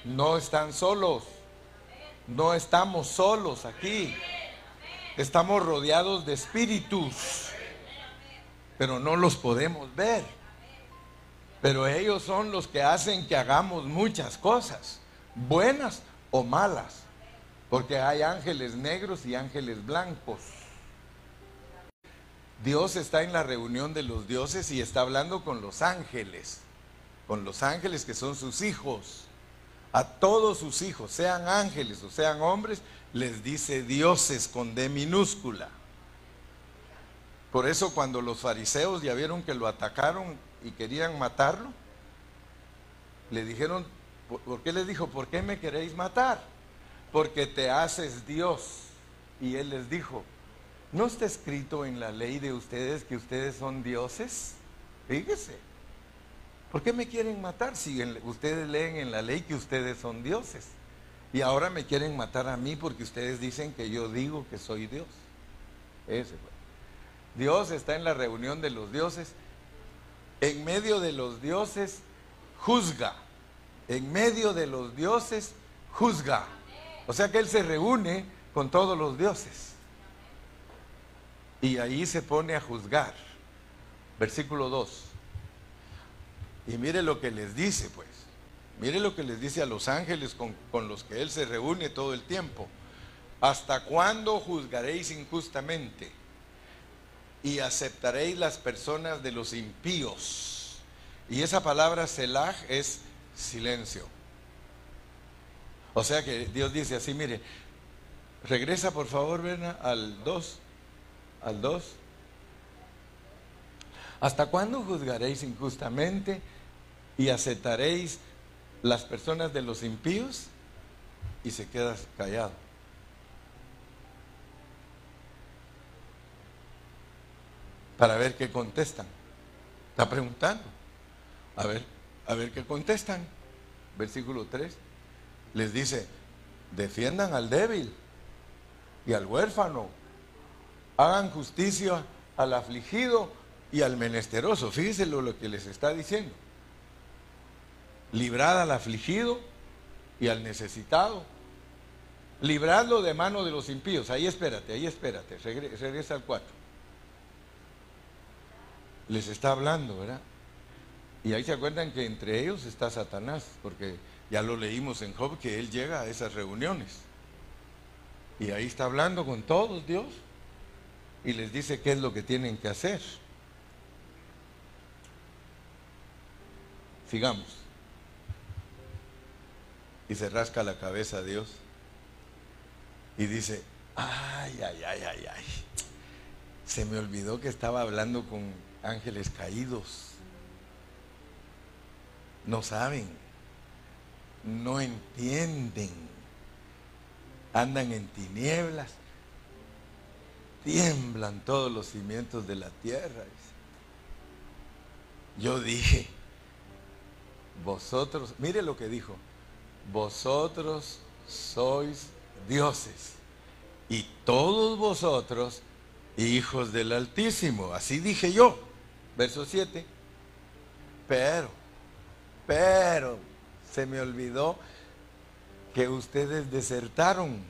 No están solos, no estamos solos aquí, estamos rodeados de espíritus, pero no los podemos ver. Pero ellos son los que hacen que hagamos muchas cosas, buenas o malas, porque hay ángeles negros y ángeles blancos. Dios está en la reunión de los dioses y está hablando con los ángeles que son sus hijos. A todos sus hijos, sean ángeles o sean hombres, les dice dioses con D minúscula. Por eso cuando los fariseos ya vieron que lo atacaron y querían matarlo, le dijeron, ¿por qué les dijo? ¿Por qué me queréis matar? Porque te haces Dios. Y él les dijo, ¿No está escrito en la ley de ustedes que ustedes son dioses? Fíjese. ¿Por qué me quieren matar si ustedes leen en la ley que ustedes son dioses? Y ahora me quieren matar a mí porque ustedes dicen que yo digo que soy Dios. Ese fue. Dios está en la reunión de los dioses. En medio de los dioses, juzga. En medio de los dioses, juzga. O sea que Él se reúne con todos los dioses. Y ahí se pone a juzgar. Versículo 2. Y mire lo que les dice, pues. Mire lo que les dice a los ángeles con los que Él se reúne todo el tiempo. ¿Hasta cuándo juzgaréis injustamente? Y aceptaréis las personas de los impíos. Y esa palabra selah es silencio. O sea que Dios dice así, mire, regresa por favor, Berna, al 2, al 2. ¿Hasta cuándo juzgaréis injustamente y aceptaréis las personas de los impíos? Y se queda callado. Para ver qué contestan. Está preguntando. A ver qué contestan. Versículo 3. Les dice, defiendan al débil y al huérfano, hagan justicia al afligido y al menesteroso. Fíjense lo que les está diciendo. Librad al afligido y al necesitado, libradlo de mano de los impíos. Ahí espérate, regresa al 4. Les está hablando, ¿verdad? Y ahí se acuerdan que entre ellos está Satanás, porque ya lo leímos en Job que él llega a esas reuniones. Y ahí está hablando con todos Dios y les dice qué es lo que tienen que hacer. Sigamos. Y se rasca la cabeza a Dios y dice, ay, se me olvidó que estaba hablando con ángeles caídos. No saben, no entienden, andan en tinieblas, tiemblan todos los cimientos de la tierra. Yo dije, vosotros, mire lo que dijo, vosotros sois dioses y todos vosotros hijos del Altísimo, así dije yo. Verso 7, pero se me olvidó que ustedes desertaron.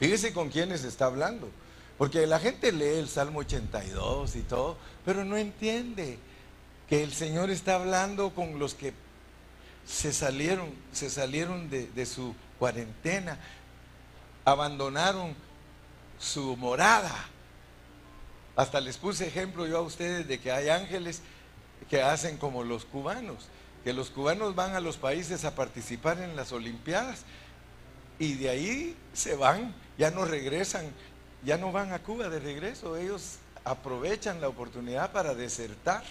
Fíjese con quiénes está hablando, porque la gente lee el Salmo 82 y todo, pero no entiende que el Señor está hablando con los que se salieron de su cuarentena, abandonaron su morada. Hasta les puse ejemplo yo a ustedes de que hay ángeles que hacen como los cubanos, que los cubanos van a los países a participar en las Olimpiadas y de ahí se van, ya no regresan, ya no van a Cuba de regreso. Ellos aprovechan la oportunidad para desertar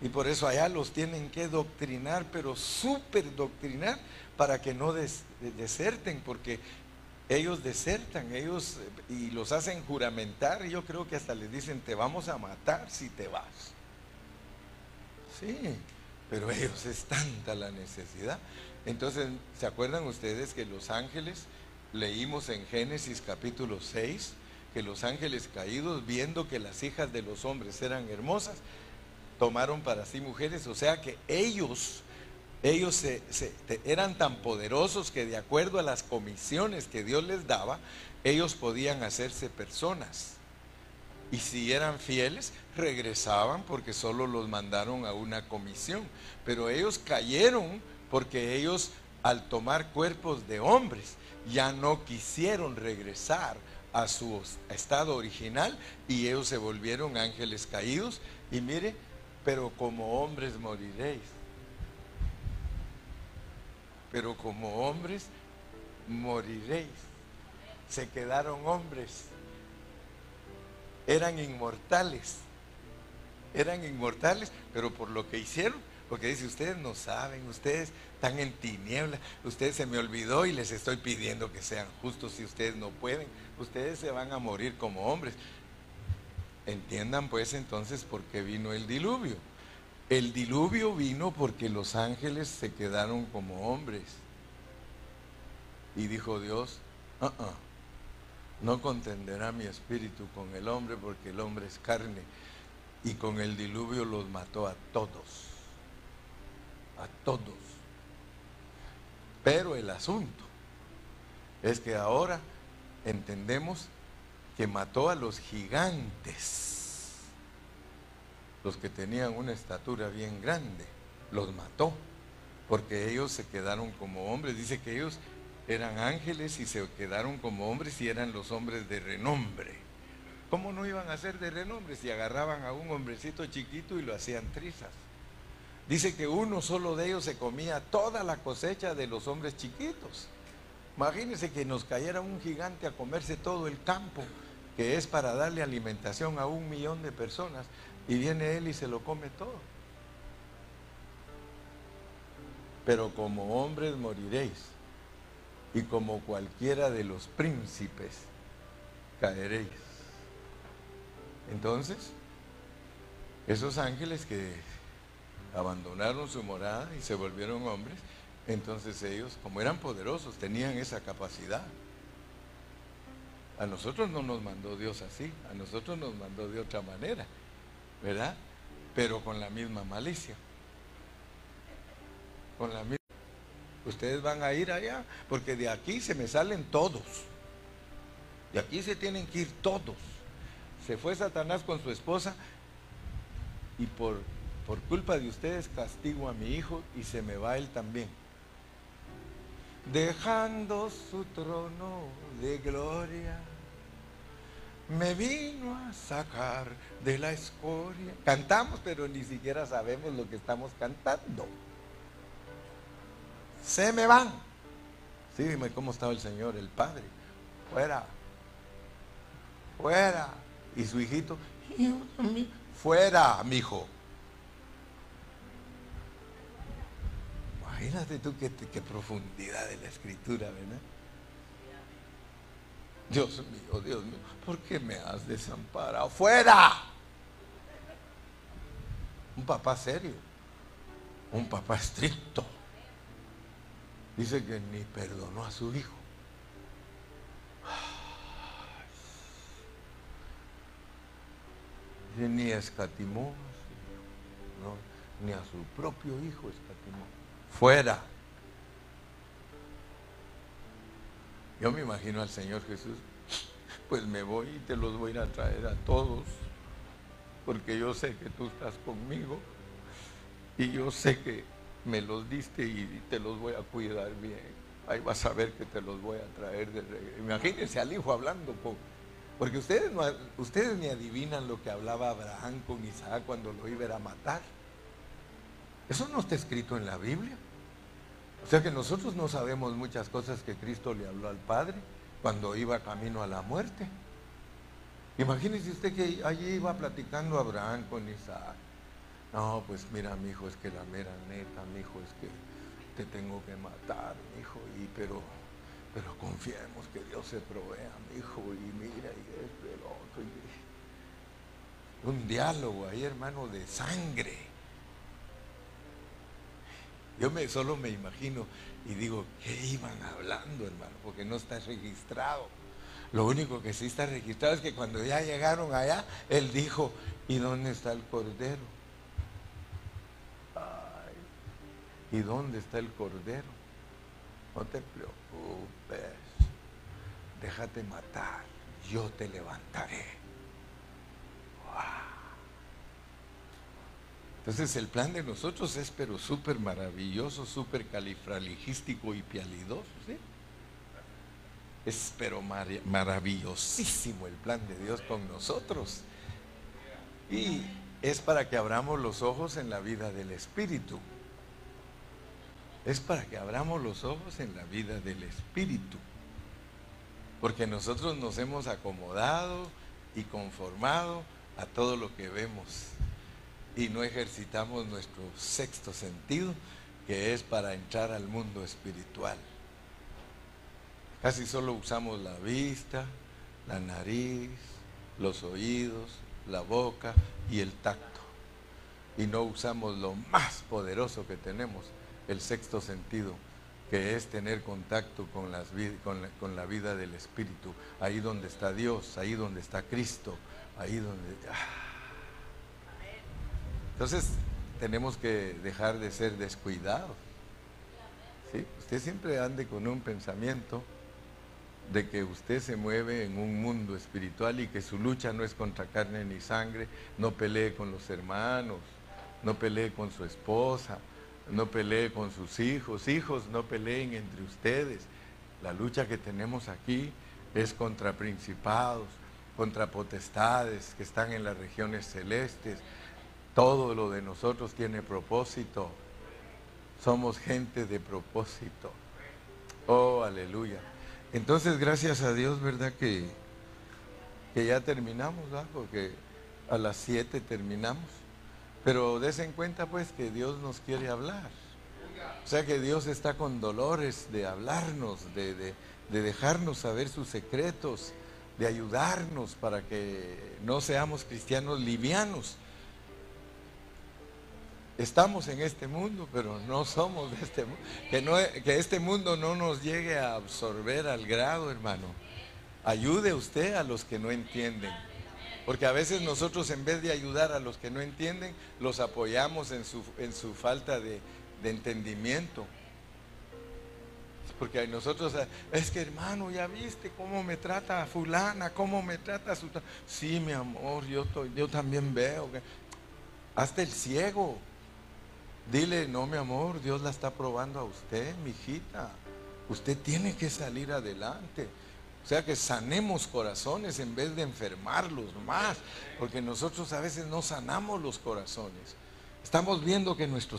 y por eso allá los tienen que doctrinar, pero súper doctrinar, para que no deserten, porque ellos desertan, y los hacen juramentar. Y yo creo que hasta les dicen, te vamos a matar si te vas. Sí, pero ellos, es tanta la necesidad. Entonces, ¿se acuerdan ustedes que los ángeles, leímos en Génesis capítulo 6, que los ángeles caídos, viendo que las hijas de los hombres eran hermosas, tomaron para sí mujeres? O sea que ellos eran tan poderosos que de acuerdo a las comisiones que Dios les daba, ellos podían hacerse personas. Y si eran fieles, regresaban, porque solo los mandaron a una comisión. Pero ellos cayeron porque ellos, al tomar cuerpos de hombres, ya no quisieron regresar a su estado original y ellos se volvieron ángeles caídos. Y mire, pero como hombres moriréis. Pero como hombres moriréis. Se quedaron hombres. Eran inmortales. Eran inmortales, pero por lo que hicieron, Porque dice, ustedes no saben, ustedes están en tinieblas, ustedes se me olvidó y les estoy pidiendo que sean justos si ustedes no pueden, ustedes se van a morir como hombres. Entiendan pues entonces por qué vino el diluvio. El diluvio vino porque los ángeles se quedaron como hombres. Y dijo Dios, no contenderá mi espíritu con el hombre porque el hombre es carne. Y con el diluvio los mató a todos. A todos. Pero el asunto es que ahora entendemos que mató a los gigantes. Los que tenían una estatura bien grande, los mató. Porque ellos se quedaron como hombres. Dice que ellos eran ángeles y se quedaron como hombres y eran los hombres de renombre. ¿Cómo no iban a ser de renombre si agarraban a un hombrecito chiquito y lo hacían trizas? Dice que uno solo de ellos se comía toda la cosecha de los hombres chiquitos. Imagínense que nos cayera un gigante a comerse todo el campo, que es para darle alimentación a 1 millón de personas, y viene él y se lo come todo. Pero como hombres moriréis, y como cualquiera de los príncipes caeréis. Entonces, esos ángeles que abandonaron su morada y se volvieron hombres, entonces ellos, como eran poderosos, tenían esa capacidad. A nosotros no nos mandó Dios así, a nosotros nos mandó de otra manera, ¿verdad? Pero con la misma malicia. Con la misma. Ustedes van a ir allá, porque de aquí se me salen todos. De aquí se tienen que ir todos. Se fue Satanás con su esposa y por culpa de ustedes castigo a mi hijo y se me va él también. Dejando su trono de gloria, me vino a sacar de la escoria. Cantamos, pero ni siquiera sabemos lo que estamos cantando. Se me van. Sí, dime cómo estaba el Señor, el Padre. Fuera. Fuera. Y su hijito, fuera, mijo. Imagínate tú qué profundidad de la escritura, ¿verdad? Dios mío, ¿por qué me has desamparado? ¡Fuera! Un papá serio, un papá estricto. Dice que ni perdonó a su hijo. Ni escatimó, no, ni a su propio hijo escatimó. Fuera. Yo me imagino al Señor Jesús, pues me voy y te los voy a ir a traer a todos, porque yo sé que tú estás conmigo y yo sé que me los diste y te los voy a cuidar bien. Ahí vas a ver que te los voy a traer de regreso. Imagínense al hijo hablando con... Porque ustedes ni adivinan lo que hablaba Abraham con Isaac cuando lo iba a matar. Eso no está escrito en la Biblia. O sea que nosotros no sabemos muchas cosas que Cristo le habló al Padre cuando iba camino a la muerte. Imagínese usted que allí iba platicando Abraham con Isaac. No, pues mira, mi hijo, es que la mera neta, mi hijo, es que te tengo que matar, mi hijo, pero confiemos que Dios se provea, mi hijo, y mira, y esto, y lo otro. Y... Un diálogo ahí, hermano, de sangre. Yo solo me imagino y digo, ¿qué iban hablando, hermano? Porque no está registrado. Lo único que sí está registrado es que cuando ya llegaron allá, él dijo, ¿y dónde está el cordero? Ay, ¿y dónde está el cordero? No te preocupes, déjate matar, yo te levantaré. ¡Wow! Entonces el plan de nosotros es pero súper maravilloso, súper califragilístico y pialidoso, ¿sí? Es pero maravillosísimo el plan de Dios con nosotros. Y es para que abramos los ojos en la vida del Espíritu. Es para que abramos los ojos en la vida del Espíritu. Porque nosotros nos hemos acomodado y conformado a todo lo que vemos. y no ejercitamos nuestro sexto sentido, que es para entrar al mundo espiritual. Casi solo usamos la vista, la nariz, los oídos, la boca y el tacto. Y no usamos lo más poderoso que tenemos, el sexto sentido, que es tener contacto con la vida del Espíritu. Ahí donde está Dios, ahí donde está Cristo, ahí donde... Entonces, tenemos que dejar de ser descuidados. ¿Sí? Usted siempre ande con un pensamiento de que usted se mueve en un mundo espiritual y que su lucha no es contra carne ni sangre. No pelee con los hermanos, no pelee con su esposa, no pelee con sus hijos. Hijos, no peleen entre ustedes. La lucha que tenemos aquí es contra principados, contra potestades que están en las regiones celestes. Todo lo de nosotros tiene propósito. Somos gente de propósito. Oh, aleluya. Entonces, gracias a Dios, ¿verdad? Que ya terminamos, ¿verdad? Porque a las 7 terminamos. Pero des en cuenta, pues, que Dios nos quiere hablar. O sea, que Dios está con dolores de hablarnos, de dejarnos saber sus secretos, de ayudarnos para que no seamos cristianos livianos. Estamos en este mundo, pero no somos de este mundo. Que este mundo no nos llegue a absorber al grado, hermano. Ayude usted a los que no entienden. Porque a veces nosotros, en vez de ayudar a los que no entienden, los apoyamos en su falta de entendimiento. Porque nosotros, es que hermano, ya viste cómo me trata fulana, cómo me trata su... Sí, mi amor, yo también veo. Hasta el ciego. Dile, no, mi amor, Dios la está probando a usted, mijita. Usted tiene que salir adelante. O sea, que sanemos corazones en vez de enfermarlos más. Porque nosotros a veces no sanamos los corazones. Estamos viendo que nuestra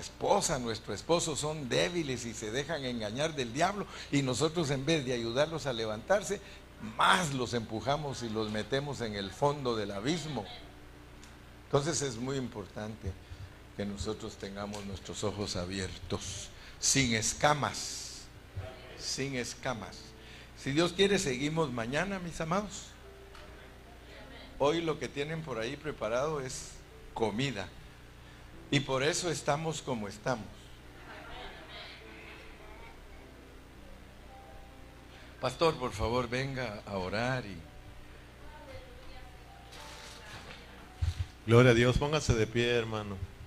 esposa, nuestro esposo son débiles y se dejan engañar del diablo. Y nosotros, en vez de ayudarlos a levantarse, más los empujamos y los metemos en el fondo del abismo. Entonces es muy importante que nosotros tengamos nuestros ojos abiertos, sin escamas, sin escamas. Si Dios quiere, seguimos mañana, mis amados. Hoy lo que tienen por ahí preparado es comida. Y por eso estamos como estamos. Pastor, por favor, venga a orar y... Gloria a Dios, pónganse de pie, hermano.